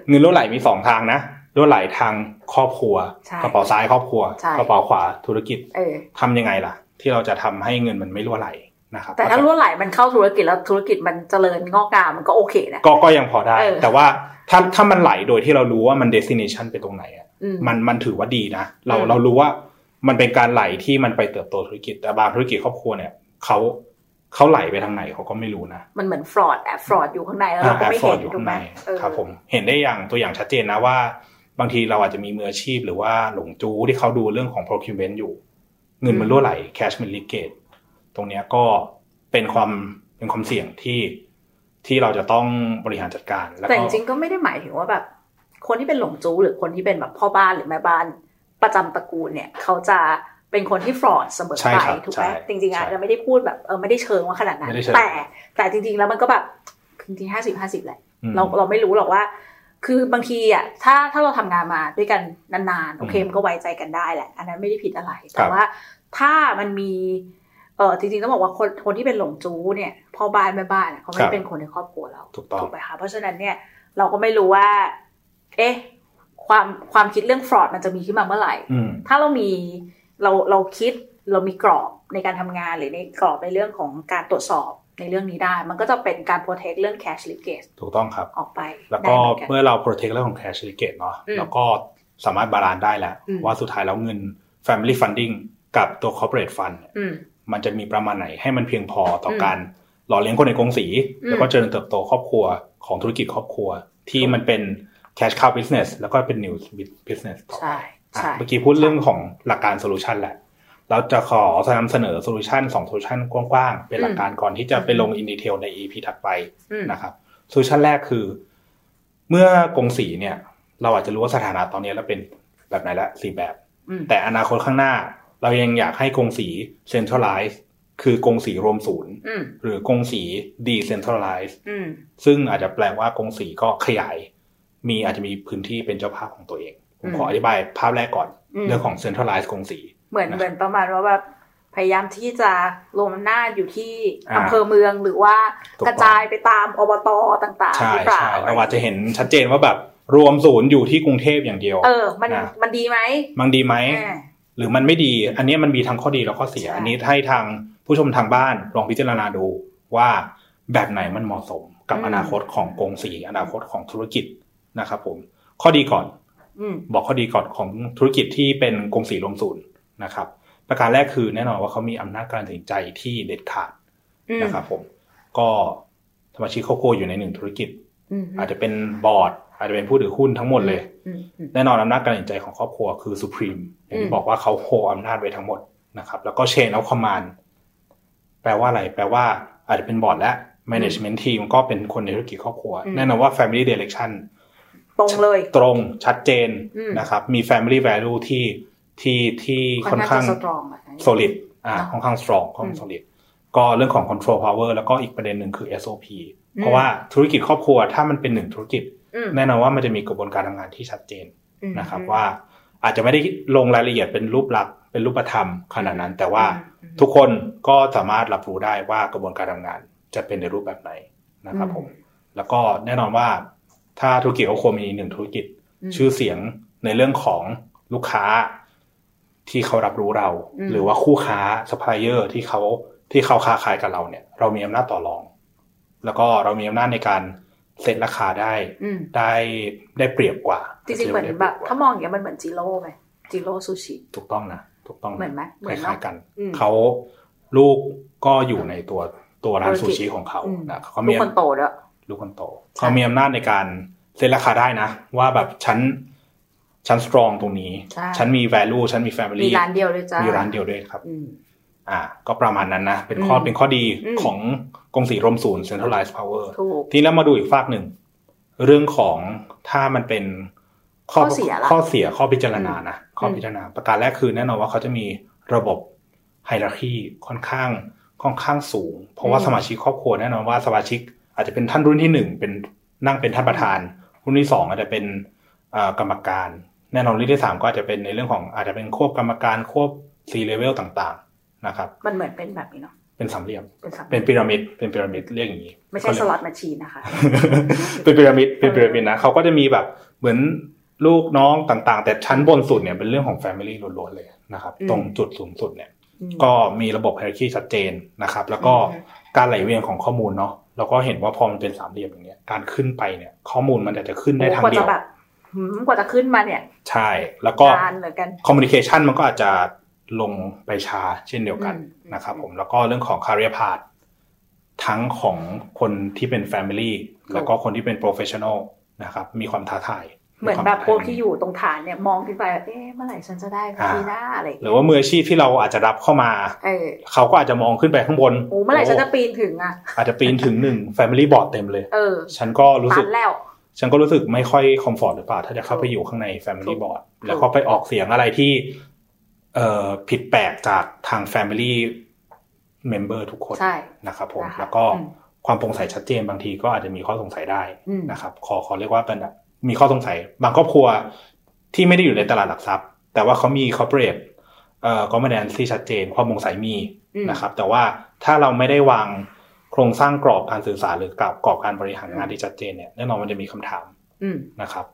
เงินรั่วไหลมีสองทางนะรั่วไหลทางครอบครัวกระเป๋าซ้ายครอบครัวกระเป๋าขวาธุรกิจทำยังไงล่ะที่เราจะทำให้เงินมันไม่รั่วไหลนะครับแต่ถ้ารั่วไหลมันเข้าธุรกิจแล้วธุรกิจมันเจริญงอกงามมันก็โอเคนะก็ก็ยังพอได้แต่ว่าถ้าถ้ามันไหลโดยที่เรารู้ว่ามัน destination ไปตรงไหนอ่ะมันมันถือว่าดีนะเราเรารู้ว่ามันเป็นการไหลที่มันไปเติบโตธุรกิจแต่บางธุรกิจครอบครัวเนี่ยเขาเขาไหลไปทางไหนเขาก็ไม่รู้นะมันเหมือนฟรอดแอบฟรอดอยู่ข้างในแล้วเราก็ไม่เห็นอยู่ข้างในครับผมเห็นได้อย่างตัวอย่างชัดเจนนะว่าบางทีเราอาจจะมีมืออาชีพหรือว่าหลงจู้ที่เขาดูเรื่องของ procurement อยู่เงินมันรั่วไหล cash มัน leakage ตรงเนี้ยก็เป็นความเป็นความเสี่ยงที่ที่เราจะต้องบริหารจัดการแล้วก็แต่จริงๆก็ไม่ได้หมายถึงว่าแบบ คนที่เป็นหลงจู้หรือคนที่เป็นแบบพ่อบ้านหรือแม่บ้านประจำตระกูลเนี่ยเขาจะเป็นคนที่ฟรอดเสมอไปถูกไหมจริงๆอาจจะไม่ได้พูดแบบเออไม่ได้เชิงว่าขนาดนั้นแต่แต่จริงๆแล้วมันก็แบบจริงๆห้าสิบห้าสิบแหละเราเราไม่รู้หรอกว่าคือบางทีอ่ะถ้าถ้าเราทำงานมาด้วยกันนานๆโอเคมันก็ไว้ใจกันได้แหละอันนั้นไม่ได้ผิดอะไรแต่ว่าถ้ามันมีเออจริงๆต้องบอกว่าคนคนที่เป็นหลงจู้เนี่ยพ่อบ้านแม่บ้านเขาไม่เป็นคนในครอบครัวเราถูกต้องถูกไหมคะเพราะฉะนั้นเนี่ยเราก็ไม่รู้ว่าเอ๊ะความความคิดเรื่องฟรอดมันจะมีขึ้นมาเมื่อไหร่ถ้าเรามีเราเราคิดเรามีกรอบในการทำงานหรือในกรอบในเรื่องของการตรวจสอบในเรื่องนี้ได้มันก็จะเป็นการโปรเทคเรื่อง cash leakage ถูกต้องครับออกไปแล้วก็เมื่อเราโปรเทคเรื่องของ cash leakage เนาะแล้วก็สามารถบาลานซ์ได้แล้วว่าสุดท้ายแล้วเงิน family funding กับตัว corporate fund มันจะมีประมาณไหนให้มันเพียงพอต่อการหล่อเลี้ยงคนในกองสีแล้วก็เจริญเติบโตครอบครัวของธุรกิจครอบครัวที่มันเป็น cash cow business แล้วก็เป็น new business ใช่เมื่อกี้พูดเรื่องของหลักการโซลูชันแหละเราจะขอนำเสนอโซลูชันสองโซลูชันกว้างๆเป็นหลักการก่อนที่จะไปลงอินดีเทลใน อี พี ถัดไปนะครับโซลูชันแรกคือเมื่อกงสีเนี่ยเราอาจจะรู้ว่าสถานะตอนนี้เราเป็นแบบไหนละสี่แบบแต่อนาคตข้างหน้าเรายังอยากให้กงสีเซ็นทรัลไลซ์คือกงสีรวมศูนย์หรือกงสีดีเซ็นทรัลไลซ์ซึ่งอาจจะแปลว่ากงสีก็ขยายมีอาจจะมีพื้นที่เป็นเจ้าภาพของตัวเองผมขออธิบายภาพแรกก่อนเรื่องของ Centralized กงสีเหมือนเหมือนประมาณว่าแบบพยายามที่จะลงอำนาจอยู่ที่อำเภอเมืองหรือว่ากระจายไปตามอบต.ต่างๆหรือเปล่าเราอาจจะเห็นชัดเจนว่าแบบรวมศูนย์อยู่ที่กรุงเทพอย่างเดียวเออมันมันดีไหมมันดีไหมหรือมันไม่ดีอันนี้มันมีทั้งข้อดีและข้อเสียอันนี้ให้ทางผู้ชมทางบ้านลองพิจารณาดูว่าแบบไหนมันเหมาะสมกับอนาคตของกงสีอนาคตของธุรกิจนะครับผมข้อดีก่อนบอกข้อดีก่อนของธุรกิจที่เป็นกงสีรวมศูนย์นะครับประการแรกคือแน่นอนว่าเขามีอำนาจการตัดสินใจที่เด็ดขาดนะครับผมก็สมาชิกครอบครัวอยู่ในหนึ่งธุรกิจอาจจะเป็นบอร์ดอาจจะเป็นผู้ถือหุ้นทั้งหมดเลยแน่นอนอำนาจการตัดสินใจของครอบครัวคือสุพรีมอย่างที่บอกว่าเขาโฮอำนาจไว้ทั้งหมดนะครับแล้วก็เชนเอาคอมมานด์แปลว่าอะไรแปลว่าอาจจะเป็นบอร์ดและแมเนจเมนต์ทีมก็เป็นคนในธุรกิจครอบครัวแน่นอนว่า Family Directionตรงเลยตรงชัดเจนนะครับมี family value ที่ที่ที่ค่อนข้าง solid อ่าค่อนข้าง strong ค่อนข้าง solid ก็เรื่องของ control power แล้วก็อีกประเด็นหนึ่งคือ เอส โอ พี เพราะว่าธุรกิจครอบครัวถ้ามันเป็นหนึ่งธุรกิจแน่นอนว่ามันจะมีกระบวนการทำงานที่ชัดเจนนะครับว่าอาจจะไม่ได้ลงรายละเอียดเป็นรูปลักษณ์เป็นรูปธรรมขนาดนั้นแต่ว่าทุกคนก็สามารถรับรู้ได้ว่ากระบวนการทำงานจะเป็นในรูปแบบไหนนะครับผมแล้วก็แน่นอนว่าถ้าธุรกิจเขาควรมีหนึ่งธุรกิจชื่อเสียงในเรื่องของลูกค้าที่เขารับรู้เราหรือว่าคู่ค้าซัพพลายเออร์ที่เขาที่เขาค้าขายกับเราเนี่ยเรามีอำนาจต่อรองแล้วก็เรามีอำนาจในการเซ็ตราคาได้ได้ได้เปรียบกว่าจริงๆเหมือนแบบถ้ามองอย่างนี้มันเหมือนจิโร่ไหมจิโร่ซูชิถูกต้องนะถูกต้องเหมือนไหมคล้ายๆกันเขาลูกก็อยู่ในตัวตัวร้านซูชิของเขานะเขามีลูกคนโตด้วยลูกคนโตเขามีอำนาจในการเซ็นราคาได้นะว่าแบบฉันฉันสตรองตรงนี้ฉันมี value ฉันมี family มีร้านเดียวด้วยจ้ะมีร้านเดียวด้วยครับอ่าก็ประมาณนั้นนะเป็นข้อเป็นข้อดีของกงสีรวมศูนย์ centralized power ทีนี้มาดูอีกฝากหนึ่งเรื่องของถ้ามันเป็นข้อเสียข้อเสียข้อพิจารณานะข้อพิจารณาประการแรกคือแน่นอนว่าเขาจะมีระบบ hierarchy ค่อนข้างค่อนข้างสูงเพราะว่าสมาชิกครอบครัวแน่นอนว่าสมาชิกอาจจะเป็นท่านรุ่นที่หนึ่งเป็นนั่งเป็นท่านประธานรุ่นที่สองอาจจะเป็นกรรมการแน่นอนรุ่นที่สามก็อาจจะเป็นในเรื่องของอาจจะเป็นควบกรรมการควบ C level ต่างๆนะครับมันเหมือนเป็นแบบนี้เนาะเป็นสามเหลี่ยมเป็นพีระมิดเป็นพีระมิดเรียกอย่างนี้ไม่ใช่สล็อตแมชชีนนะคะเป็นพีระมิดเป็นพีระมิดนะเขาก็จะมีแบบเหมือนลูกน้องต่างๆแต่ชั้นบนสุดเนี่ยเป็นเรื่องของ Family ล้วนๆเลยนะครับตรงจุดสูงสุดเนี่ยก็มีระบบไฮรักคีชัดเจนนะครับแล้วก็การไหลเวียนของข้อมูลเนาะเราก็เห็นว่าพอมันเป็นสามเหลี่ยมอย่างเงี้ยการขึ้นไปเนี่ยข้อมูลมันอาจจะขึ้นได้ทางเดียวกว่าจะแบบกว่าจะขึ้นมาเนี่ยใช่แล้วก็คอมมิวนิเคชันมันก็อาจจะลงไปช้าเช่นเดียวกันนะครับผมแล้วก็เรื่องของคาเรียร์พาธทั้งของคนที่เป็นแฟมิลี่แล้วก็คนที่เป็นโปรเฟชชั่นอลนะครับมีความท้าทายเหมือนแบบพวกที่อยู่ตรงฐานเนี่ยมองขึ้นไปเอ๊ะเมื่อไหร่ฉันจะได้ทีหน้าอะไรหรือว่ามืออาชีพที่เราอาจจะรับเข้ามา เ, เขาก็อาจจะมองขึ้นไปข้างบนโอ้เมื่อไหร่ฉันจะปีนถึงอ่ะอาจจะปีนถึงหนึ่ง Family Board เต็มเลยเออฉันก็รู้สึก ฉันก็รู้สึกไม่ค่อยคอมฟอร์ตหรือเปล่าถ้าจะเข้าไปอยู่ข้างใน Family Board แล้วก็ไปออกเสียงอะไรที่เอ่อผิดแปลกจากทาง Family Member ทุกคนนะครับผมแล้วก็ความโปร่งใสชัดเจนบางทีก็อาจจะมีข้อสงสัยได้นะครับขอขอเรียกว่าเป็นมีข้อสงสัยบางครอบครัวที่ไม่ได้อยู่ในตลาดหลักทรัพย์แต่ว่าเขามี corporate เอ่อ governance ที่ชัดเจนความโปร่งใสมีนะครับแต่ว่าถ้าเราไม่ได้วางโครงสร้างกรอบการสื่อสารหรือกรอบกรอบการบริหารงานที่ชัดเจนเนี่ยแน่นอนมันจะมีคำถามนะครับ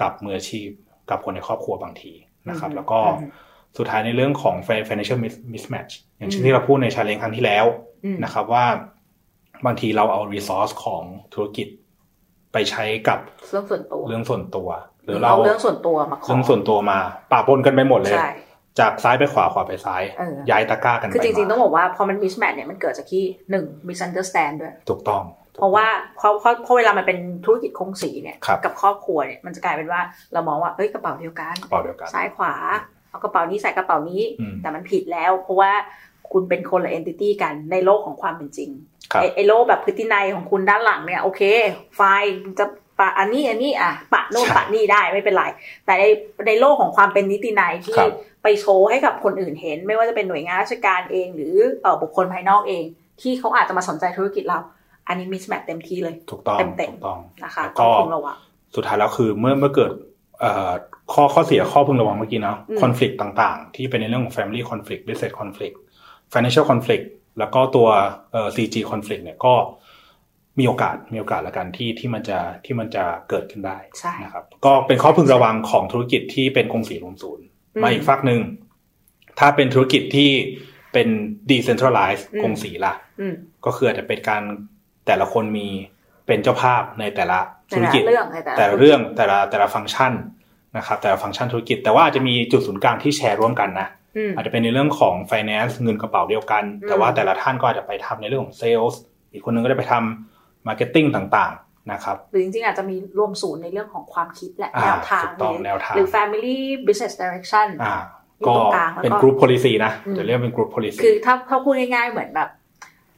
กับมืออาชีพกับคนในครอบครัวบางทีนะครับแล้วก็สุดท้ายในเรื่องของ financial mismatch อย่างเช่นที่เราพูดใน challenge ครั้งที่แล้วนะครับว่าบางทีเราเอา resource ของธุรกิจไปใช้กับเรื่องส่วนตัวเรื่องส่วนตัวหรือเราเอาเรื่องส่วนตัวมาเรื่องส่วนตัวมาปะปนกันไปหมดเลยจากซ้ายไปขวาขวาไปซ้ายย้ายตะกร้ากันไปคือจริงๆต้องบอกว่าพอมัน mismatch เนี่ยมันเกิดจากที่หนึ่ง misunderstand ด้วยถูกต้องเพราะว่าเพราะเพราะเวลามันเป็นธุรกิจคงสีเนี่ยกับครอบครัวเนี่ยมันจะกลายเป็นว่าเรามองว่าเอ้ยกระเป๋าเดียวกันกระเป๋าเดียวกันซ้ายขวาเอากระเป๋านี้ใส่กระเป๋านี้แต่มันผิดแล้วเพราะว่าคุณเป็นคนละ entity กันในโลกของความเป็นจริงไอ้โลแบบพฤตินัยของคุณด้านหลังเนี่ยโอเคไฟล์จะปะอันนี้อันนี้อ่ะปะโน่นปะนี่ได้ไม่เป็นไรแต่ในในโลกของความเป็นนิตินัยที่ไปโชว์ให้กับคนอื่นเห็นไม่ว่าจะเป็นหน่วยงานราชการเองหรือเอ่อบุคคลภายนอกเองที่เขาอาจจะมาสนใจธุรกิจเราอันนี้มิสแมทเต็มที่เลยถูกต้องเต็มๆนะคะก็สุดท้ายแล้วคือเมื่อเมื่อเกิดเอ่อข้อข้อเสียข้อพึงระวังเมื่อกี้เนาะ conflict ต่างๆที่เป็นในเรื่องของ family conflict business conflict financial conflictแล้วก็ตัวเอ่อ ซี จี conflict เนี่ยก็มีโอกาสมีโอกาสละกันที่ที่มันจะที่มันจะเกิดขึ้นได้นะครับก็เป็นข้อพึงระวังของธุรกิจที่เป็นกงสีรวมศูนย์มาอีกฝั่งนึงถ้าเป็นธุรกิจที่เป็น decentralized กงสีล่ะก็คืออาจจะเป็นการแต่ละคนมีเป็นเจ้าภาพในแต่ละธุรกิจแต่ละเรื่องแต่ละแต่ละฟังก์ชันนะครับแต่ละฟังก์ชันธุรกิจแต่ว่าอาจจะมีจุดศูนย์กลางที่แชร์ร่วมกันนะอาจจะเป็นในเรื่องของ finance เงินกระเป๋าเดียวกันแต่ว่าแต่ละท่านก็อาจจะไปทำในเรื่องของ sales อีกคนนึงก็จะไปทำ marketing ต่างๆนะครับหรือจริงๆอาจจะมีรวมศูนย์ในเรื่องของความคิดและแนวทางหรือ family business direction ก็เป็น group policy นะจะเรียกเป็น group policy คือถ้าถ้าพูดง่ายๆเหมือนแบบ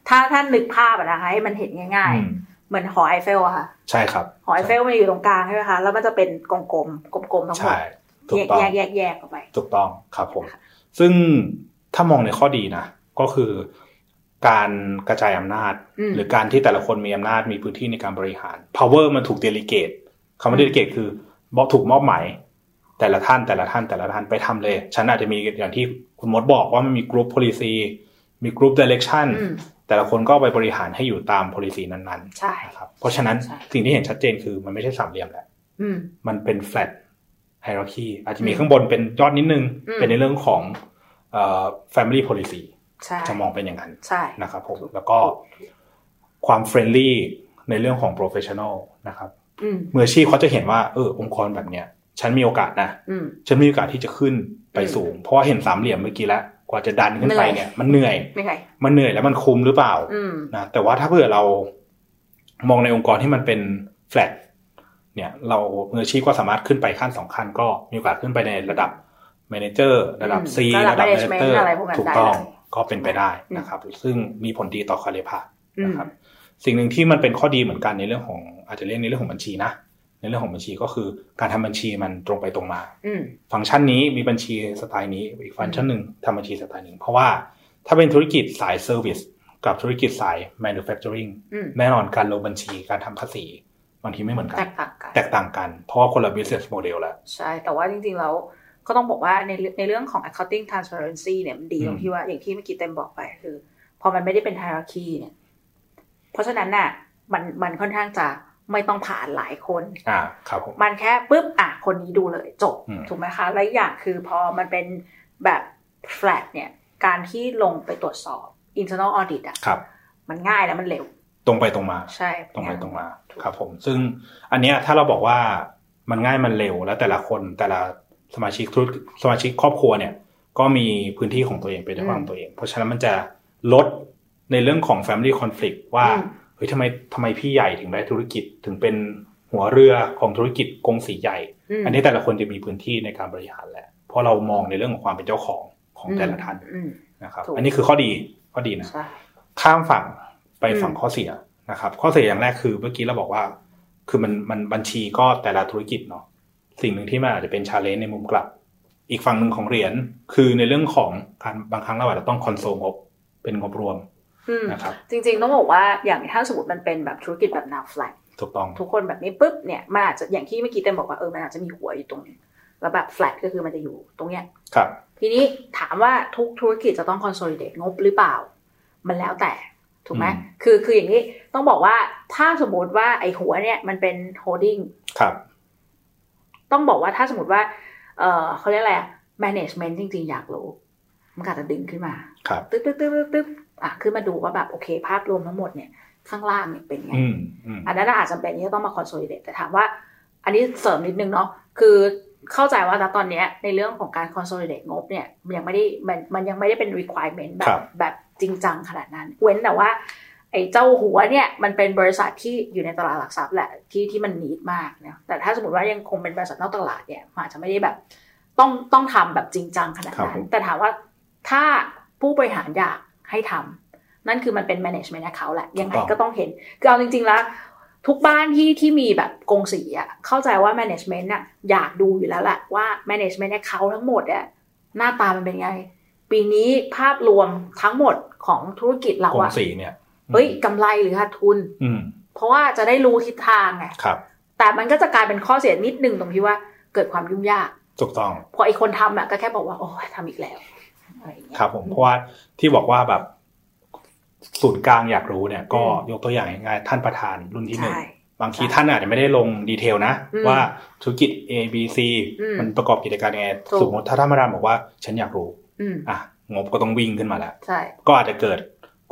ถ้าท่านนึกภาพนะคะให้มันเห็นง่ายๆเหมือนหอไอเฟลอะค่ะใช่ครับหอไอเฟลมันอยู่ตรงกลางใช่ไหมคะแล้วมันจะเป็นกลมๆกลมๆทั้งหมดแยกแยกๆออกไปถูกต้องครับผมซึ่งถ้ามองในข้อดีนะก็คือการกระจายอำนาจหรือการที่แต่ละคนมีอำนาจมีพื้นที่ในการบริหาร power มันถูก delegate คำว่า delegate คือถูกมอบหมายแต่ละท่านแต่ละท่านแต่ละท่านไปทำเลยฉันอาจจะมีอย่างที่คุณมดบอกว่ามันมี group policy มี group direction แต่ละคนก็ไปบริหารให้อยู่ตาม policy นั้นๆใช่ครับเพราะฉะนั้นสิ่งที่เห็นชัดเจนคือมันไม่ใช่สามเหลี่ยมแล้วมันเป็น flat hierarchy อาจจะมีข้างบนเป็นยอดนิดนึงเป็นในเรื่องของเอ่อ family policy จะมองเป็นอย่างนั้นนะครับผมแล้วก็ความ friendly ในเรื่องของ professional นะครับมืออาชีพเขาจะเห็นว่าเออองค์กรแบบเนี้ยฉันมีโอกาสนะฉันมีโอกาสที่จะขึ้นไปสูงเพราะว่าเห็นสามเหลี่ยมเมื่อกี้แล้วกว่าจะดันขึ้นไปเนี่ยมันเหนื่อยมันเหนื่อยแล้วมันคุ้มหรือเปล่านะแต่ว่าถ้าเผื่อเรามองในองค์กรที่มันเป็น flatเนี่ยเรามืออาชีพก็สามารถขึ้นไปขั้นสองขั้นก็มีโอกาสขึ้นไปในระดับ manager ระดับ C ระดับ director ถูกต้องก็เป็นไปได้นะครับซึ่งมีผลดีต่อคาเรพานะครับสิ่งหนึ่งที่มันเป็นข้อดีเหมือนกันในเรื่องของอาจจะเรียกในเรื่องของบัญชีนะในเรื่องของบัญชีก็คือการทำบัญชีมันตรงไปตรงมาฟังก์ชันนี้มีบัญชีสไตล์นี้อีกฟังก์ชันนึงทำบัญชีสไตล์นึงเพราะว่าถ้าเป็นธุรกิจสาย service กับธุรกิจสาย manufacturing แน่นอนการลงบัญชีการทำภาษีบางทีไม่เหมือนกันแตกต่างกันแตกต่างกันเพราะว่าคนละ business model แล้วใช่แต่ว่าจริงๆแล้วก็ต้องบอกว่าในในเรื่องของ accounting transparency เนี่ยมันดีตรงที่ว่าอย่างที่เมื่อกี้เต็มบอกไปคือพอมันไม่ได้เป็น hierarchy เนี่ยเพราะฉะนั้นน่ะมันมันค่อนข้างจะไม่ต้องผ่านหลายคนอ่าครับผมมันแค่ปึ๊บอ่ะคนนี้ดูเลยจบถูกไหมคะและอย่างคือพอมันเป็นแบบ flat เนี่ยการที่ลงไปตรวจสอบ internal audit อ่ะครับมันง่ายและมันเร็วตรงไปตรงมาใช่ตรงไปตรงมาครับผมซึ่งอันเนี้ยถ้าเราบอกว่ามันง่ายมันเร็วแล้วแต่ละคนแต่ละสมาชิกทุกสมาชิกครอบครัวเนี่ยก็มีพื้นที่ของตัวเองเป็นของตัวเองเพราะฉะนั้นมันจะลดในเรื่องของ family conflict ว่าเฮ้ยทำไมทำไมพี่ใหญ่ถึงได้ธุรกิจถึงเป็นหัวเรือของธุรกิจกงสีใหญ่อันนี้แต่ละคนจะมีพื้นที่ในการบริหารแหละเพราะเรามองในเรื่องของความเป็นเจ้าของของแต่ละท่านนะครับอันนี้คือข้อดีข้อดีนะข้ามฝั่งไปฝั่งข้อเสียนะครับข้อเสียอย่างแรกคือเมื่อกี้เราบอกว่า คือมันมันบัญชีก็แต่ละธุรกิจเนาะสิ่งหนึ่งที่มันอาจจะเป็น challenge ในมุมกลับอีกฝั่งหนึ่งของเหรียญคือในเรื่องของการบางครั้งเราอาจจะต้องคอนโซลงบเป็นงบรวมนะครับจริงๆต้องบอกว่าอย่างถ้าสมมติมันเป็นแบบธุรกิจแบบนาฟแฟลกถูกต้องทุกคนแบบนี้ปุ๊บเนี่ยมันอาจจะอย่างที่เมื่อกี้เต็มบอกว่าเออมันอาจจะมีหัวอยู่ตรงนี้แล้วแบบแฟลกก็คือมันจะอยู่ตรงเนี้ยครับทีนี้ถามว่าทุกธุรกิจจะต้องคอนโซลิเดตงบหรือเปล่ามันแล้วแต่ถูกไหมคือคืออย่างนี้ต้องบอกว่าถ้าสมมติว่าไอ้หัวเนี่ยมันเป็นโฮลดิ้งครับต้องบอกว่าถ้าสมมติว่าเอ่อเขาเรียกอะไร management จริงๆอยากรู้มันก็จะดึงขึ้นมาครับตึ๊บตึ๊บตึ๊บตึ๊บอ่ะขึ้นมาดูว่าแบบโอเคภาพรวมทั้งหมดเนี่ยข้างล่างเนี่ยเป็นไงอันนั้นอาจจะเป็นที่ต้องมา consolidate แต่ถามว่าอันนี้เสริมนิดนึงเนาะคือเข้าใจว่าตอนนี้ในเรื่องของการ consolidate งบเนี่ยมันยังไม่ได้มันมันยังไม่ได้เป็น requirement แบบแบบจริงจังขนาดนั้นเว้นแต่ว่าไอ้เจ้าหัวเนี่ยมันเป็นบริษัทที่อยู่ในตลาดหลักทรัพย์แหละที่ที่มันนีดมากนะแต่ถ้าสมมติว่ายังคงเป็นบริษัทนอกตลาดเนี่ยอาจจะไม่ได้แบบต้องต้องทำแบบจริงจังขนาดนั้นแต่ถามว่าถ้าผู้บริหารอยากให้ทำนั่นคือมันเป็น management account แหละยังไงก็ต้องเห็นคือเอาจริงๆแล้วทุกบ้านที่ที่มีแบบกงสีอ่ะเข้าใจว่า management น่ะอยากดูอยู่แล้วแหละว่า management account ทั้งหมดอ่ะหน้าตามันเป็นไงปีนี้ภาพรวมทั้งหมดของธุรกิจเราอ่ะกงสีเนี่ยเฮ้ยกำไรหรือขาดทุนเพราะว่าจะได้รู้ทิศทางไงแต่มันก็จะกลายเป็นข้อเสียนิดนึงตรงที่ว่าเกิดความยุ่งยากถูกต้องพอไอ้คนทำอ่ะก็แค่บอกว่าโอ้ยทำอีกแล้วครับผมเพราะว่าที่บอกว่าแบบศูนย์กลางอยากรู้เนี่ยก็ยกตัวอย่างง่ายๆท่านประธานรุ่นที่หนึ่งบางทีท่านอาจจะไม่ได้ลงดีเทลนะว่าธุรกิจ A B C มันประกอบกิจการยังไงสมมติถ้าท่านประธานบอกว่าฉันอยากรู้อ่ะงบก็ต้องวิ่งขึ้นมาแล้วก็อาจจะเกิด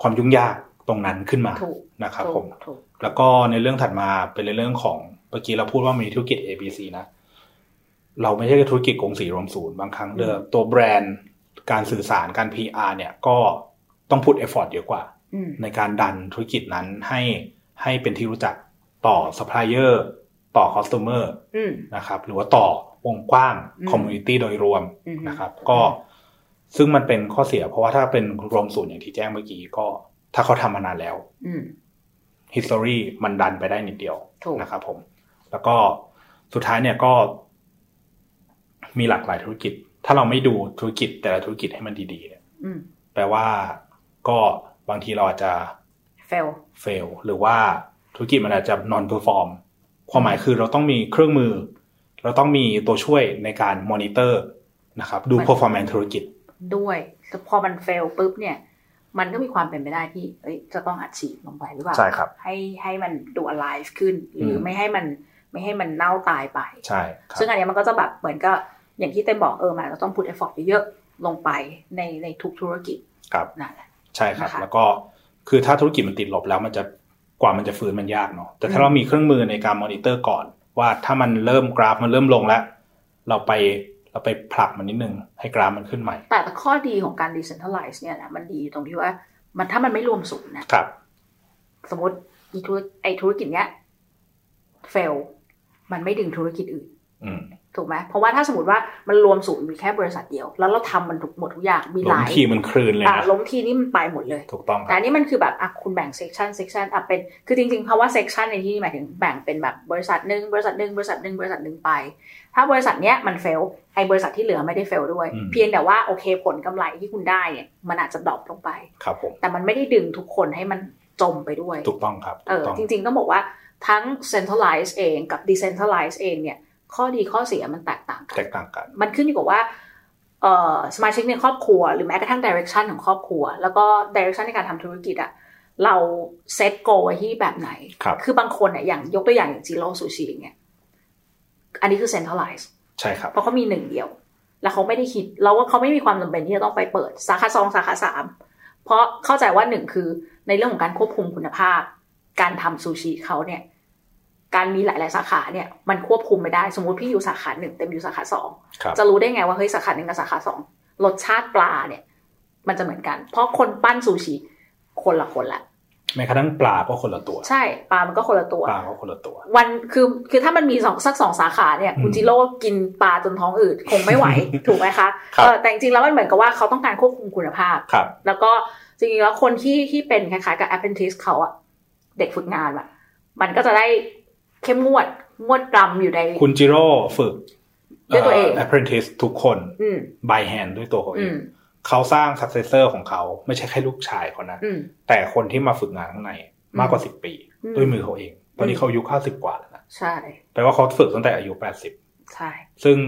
ความยุ่งยากตรงนั้นขึ้นมานะครับผมแล้วก็ในเรื่องถัดมาเป็นในเรื่องของเมื่อกี้เราพูดว่ามีธุรกิจ A B C นะเราไม่ใช่แค่ธุรกิจกงสีรวมศูนย์บางครั้งเรื่องตัวแบรนด์การสื่อสารการ พี อาร์ เนี่ยก็ต้องพุทเอฟฟอร์ตเยอะกว่าในการดันธุรกิจนั้นให้ให้เป็นที่รู้จักต่อซัพพลายเออร์ต่อคอสโตเมอร์นะครับหรือว่าต่อองค์กว้างคอมมูนิตี้โดยรวมนะครับก็ซึ่งมันเป็นข้อเสียเพราะว่าถ้าเป็นรวมศูนย์อย่างที่แจ้งเมื่อกี้ก็ถ้าเขาทำมานานแล้ว history มันดันไปได้นิดเดียวนะครับผมแล้วก็สุดท้ายเนี่ยก็มีหลากหลายธุรกิจถ้าเราไม่ดูธุรกิจแต่ละธุรกิจให้มันดีๆเนี่ยแปลว่าก็บางทีเราอาจจะ fail fail หรือว่าธุรกิจมันอาจจะ non perform ความหมายคือเราต้องมีเครื่องมือเราต้องมีตัวช่วยในการ monitor นะครับดู performance ธุรกิจด้วยแต่พอมัน fail ปุ๊บเนี่ยมันก็มีความเป็นไปได้ที่เอ้ยจะต้องอัดฉีดลงไปหรือเปล่าใช่ครับให้ให้มันดู alive ขึ้นหรือไม่ให้มันไม่ให้มันเน่าตายไปใช่ซึ่งอันนี้มันก็จะแบบเหมือนก็อย่างที่เต้บอกเออมาเราต้องพุทเอฟฟอร์ตเยอะๆลงไปในในทุกธุรกิจครับนั่นแหละใช่ครับแล้วก็คือถ้าธุรกิจมันติดลบแล้วมันจะกว่ามันจะฟื้นมันยากเนาะแต่ถ้าเรามีเครื่องมือในการมอนิเตอร์ก่อนว่าถ้ามันเริ่มกราฟมันเริ่มลงแล้วเราไปเราไปผลักมันนิดนึงให้กราฟมันขึ้นใหม่แต่ข้อดีของการ decentralize เนี่ยนะมันดีตรงที่ว่ามันถ้ามันไม่รวมศูนย์นะครับสมมติอีธุรไอธุรกิจเนี้ย fail มันไม่ดึงธุรกิจอื่นถูกไหมเพราะว่าถ้าสมมติว่ามันรวมศูนย์มีแค่บริษัทเดียวแล้วเราทำมันถูกหมดทุกอย่างมีหลายล้มทีมันคลื่นเลยนะล้มทีนี่มันไปหมดเลยถูกต้องแต่นี่มันคือแบบอ่ะคุณแบ่งเซกชันเซกชันอ่ะเป็นคือจริงๆเพราะว่าเซกชันในที่นี่หมายถึงแบ่งเป็นแบบบริษัทหนึ่งบริษัทหนึ่งบริษัทหนึ่งบริษัทหนึ่งไปถ้าบริษัทเนี้ยมันเฟลไอ้บริษัทที่เหลือไม่ได้เฟลด้วยเพียงแต่ว่าโอเคผลกำไรที่คุณได้เนี่ยมันอาจจะดรอปลงไปครับผมแต่มันไม่ได้ดึงทุกคนให้มันจมไปด้วยถูกต้องครับเออจริงๆต้องบอกว่าทั้ง centralize เองกับ decentralize เองเนี่ยข้อดีข้อเสียมันแตกต่างกันแตกต่างกันมันขึ้นอยู่กับว่าเอ่อสมาชิกในครอบครัวหรือแม้กระทั่ง direction ของครอบครัวแล้วก็ direction ในการทำธุรกิจอะเราเซต goal ไว้ที่แบบไหน ค, คือบางคนอะอย่างยกตัวอย่างอย่างจิโร่ซูชิอย่างเงี้ยอันนี้คือ centralize ใช่ครับเพราะเขามีหนึ่งเดียวแล้วเขาไม่ได้คิดเราว่าเขาไม่มีความจำเป็นที่จะต้องไปเปิดสาขาสองสาขาสามเพราะเข้าใจว่าหนึ่งคือในเรื่องของการควบคุมคุณภาพการทำซูชิเขาเนี่ยการมีหลายๆสาขาเนี่ยมันควบคุมไม่ได้สมมุติพี่อยู่สาขาหนึ่งเต็มอยู่สาขาสองจะรู้ได้ไงว่าเฮ้ยสาขาหนึ่งกับสาขาสองรสชาติปลาเนี่ยมันจะเหมือนกันเพราะคนปั้นซูชิคนละคนละแม้กระทั่งปลาก็คนละตัวใช่ปลามันก็คนละตัวปลาก็คนละตัววันคือคือถ้ามันมีสองสักสองสาขาเนี่ยคุณจิโร่กินปลาจนท้องอืดคงไม่ไหว ถูกมั้ยคะเออแต่จริงๆแล้วมันเหมือนกับว่าเขาต้องการควบคุมคุณภาพแล้วก็จริงๆแล้วคนที่ที่เป็นคล้ายๆกับ apprentice เขาอะเด็กฝึกงานอะมันก็จะได้ เข้มงวดงวดรำอยู่ในคุณจิโร่ฝึกด้วยตัวเอง apprentice ทุกคน by hand ด้วยตัวเขาเองเขาสร้าง successor ของเขาไม่ใช่แค่ลูกชายเขานะแต่คนที่มาฝึกงานข้างในมากกว่าสิบปีด้วยมือเขาเองตอนนี้เขาอายุเก้าสิบกว่าแล้วนะใช่แปลว่าเขาฝึกตั้งแต่อายุแปดสิบใช่ซึ่ง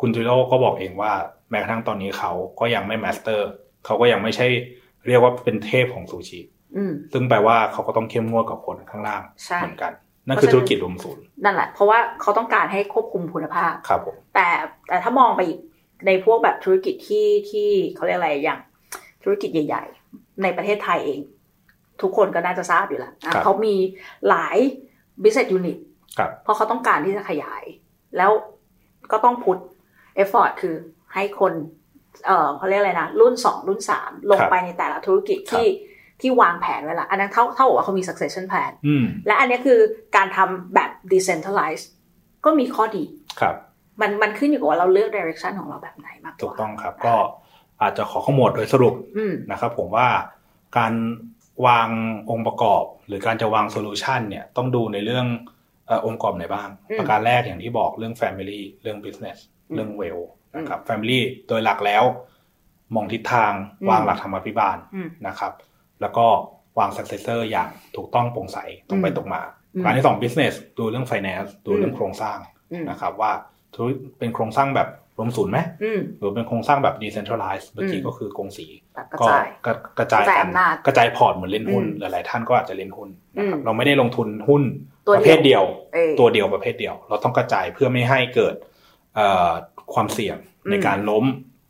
คุณจิโร่ก็บอกเองว่าแม้กระทั่งตอนนี้เขาก็ยังไม่ master เขาก็ยังไม่ใช่เรียกว่าเป็นเทพของซูชิซึ่งแปลว่าเขาก็ต้องเข้มงวดกับคนข้างล่างเหมือนกันนั่นคือธุรกิจรวมศูนย์นั่นแหละเพราะว่าเขาต้องการให้ควบคุมคุณภาพครับผมแต่แต่ถ้ามองไปอีกในพวกแบบธุรกิจที่ที่เขาเรียกอะไรอย่างธุรกิจใหญ่ๆในประเทศไทยเองทุกคนก็น่าจะทราบอยู่แล้วเขามีหลาย business unit เพราะเขาต้องการที่จะขยายแล้วก็ต้องพุช effort คือให้คนเอ่อเขาเรียกอะไรนะรุ่นสองรุ่นสามลงไปในแต่ละธุรกิจที่ที่วางแผนไว้ละอันนั้นเท่าเท่ากับว่าเขามี succession plan และอันนี้คือการทำแบบ decentralized ก็มีข้อดีครับมันมันขึ้นอยู่กับว่าเราเลือก direction ของเราแบบไหนมากกว่าถูกต้องครับก็อาจจะขอข้อมูลโดยสรุปนะครับผมว่าการวางองค์ประกอบหรือการจะวาง solution เนี่ยต้องดูในเรื่องเอ่อองค์ประกอบไหนบ้างประการแรกอย่างที่บอกเรื่อง family เรื่อง business เรื่อง wealth นะครับ family โดยหลักแล้วมองทิศทางวางหลักธรรมาภิบาลนะครับแล้วก็วาง successor อย่างถูกต้องโปร่งใสตรงไปตรงมาประการที่สอง business ดูเรื่อง finance ดูเรื่องโครงสร้างนะครับว่าเป็นโครงสร้างแบบรวมศูนย์ไหมหรือเป็นโครงสร้างแบบ decentralized เมื่อกี้ก็คือกงสีก็กระจายกันกระจายพอร์ตเหมือนเล่นหุ้นหลายๆท่านก็อาจจะเล่นหุ้นนะครับเราไม่ได้ลงทุนหุ้นประเภทเดียวตัวเดียวประเภทเดียวเราต้องกระจายเพื่อไม่ให้เกิดความเสี่ยงในการล้ม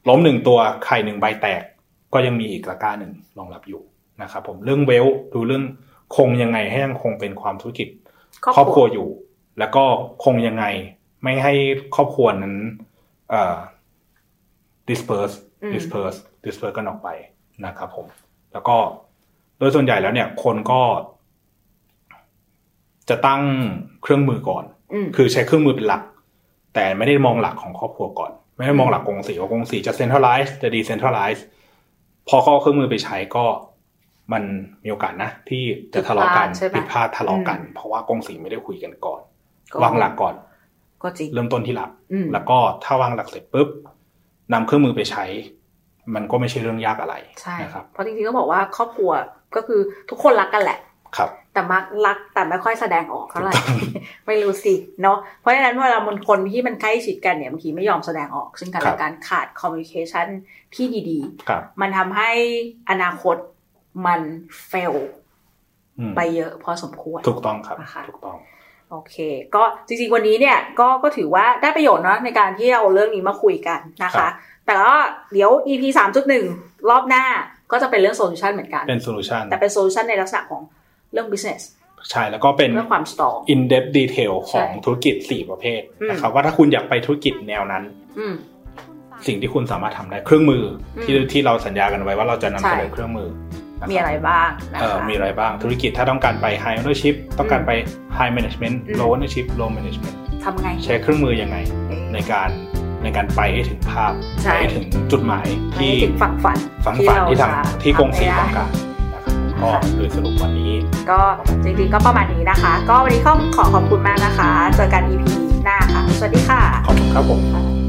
ล้มหนึ่งตัวไข่หนึ่งใบแตกก็ยังมีอีกระก้าหนึ่งรองรับอยู่นะครับผมเรื่องเวลดูเรื่องคงยังไงให้ยังคงเป็นความธุรกิจครอบครัวอยู่แล้วก็คงยังไงไม่ให้ครอบครัวนั้นเอ่อ disperse disperse disperse กันออกไปนะครับผมแล้วก็โดยส่วนใหญ่แล้วเนี่ยคนก็จะตั้งเครื่องมือก่อนคือใช้เครื่องมือเป็นหลักแต่ไม่ได้มองหลักของครอบครัวก่อนไม่ได้มองหลักกงสีว่ากงสีจะ centralize จะ decentralize พอเขาเอาเครื่องมือไปใช้ก็มันมีโอกาสนะที่จะทะเลาะกันผิดพลาดทะเลาะกันเพราะว่ากงสีไม่ได้คุยกันก่อนวางหลักก่อนเริ่มต้นที่หลักแล้วก็ถ้าวางหลักเสร็จปุ๊บนำเครื่องมือไปใช้มันก็ไม่ใช่เรื่องยากอะไรนะครับเพราะจริงๆต้องบอกว่าครอบครัวก็คือทุกคนรักกันแหละครับแต่มักรักแต่ไม่ค่อยแสดงออกเท่าไหร่ไม่รู้สิเนาะเพราะฉะนั้นเวลามันคนที่มันใกล้ชิดกันเนี่ยบางทีไม่ยอมแสดงออกซึ่งการการขาดคอมมิวนิเคชันที่ดีๆมันทำให้อนาคตมันเฟลไปเยอะพอสมควรถูกต้องครับถูกต้องโอเคก็จริงๆวันนี้เนี่ยก็ก็ถือว่าได้ประโยชน์นะในการที่เอาเรื่องนี้มาคุยกันนะคะแต่ก็เดี๋ยว อี พี สามจุดหนึ่ง รอบหน้าก็จะเป็นเรื่องโซลูชันเหมือนกันเป็นโซลูชันแต่เป็นโซลูชันในลักษณะของเรื่อง business ใช่แล้วก็เป็นเรื่องความ strong in depth detail ของธุรกิจสี่ประเภทนะครับว่าถ้าคุณอยากไปธุรกิจแนวนั้นสิ่งที่คุณสามารถทำได้เครื่องมือที่ที่เราสัญญากันไว้ว่าเราจะนำเสนอเครื่องมือมีอะไรบ้างนะคะมีอะไรบ้างธุรกิจถ้าต้องการไป high ownership ต้องการไป high management low ownership low management ทำไงใช้เครื่องมือยังไงในการในการไปให้ถึงภาพไปถึงจุดหมายที่ฝังฝันที่ทำที่กงสีต้องการก็โดยสรุปวันนี้ก็จริงๆก็ประมาณนี้นะคะก็วันนี้ก็ขอขอบคุณมากนะคะเจอกัน อี พี หน้าค่ะสวัสดีค่ะขอบคุณครับผม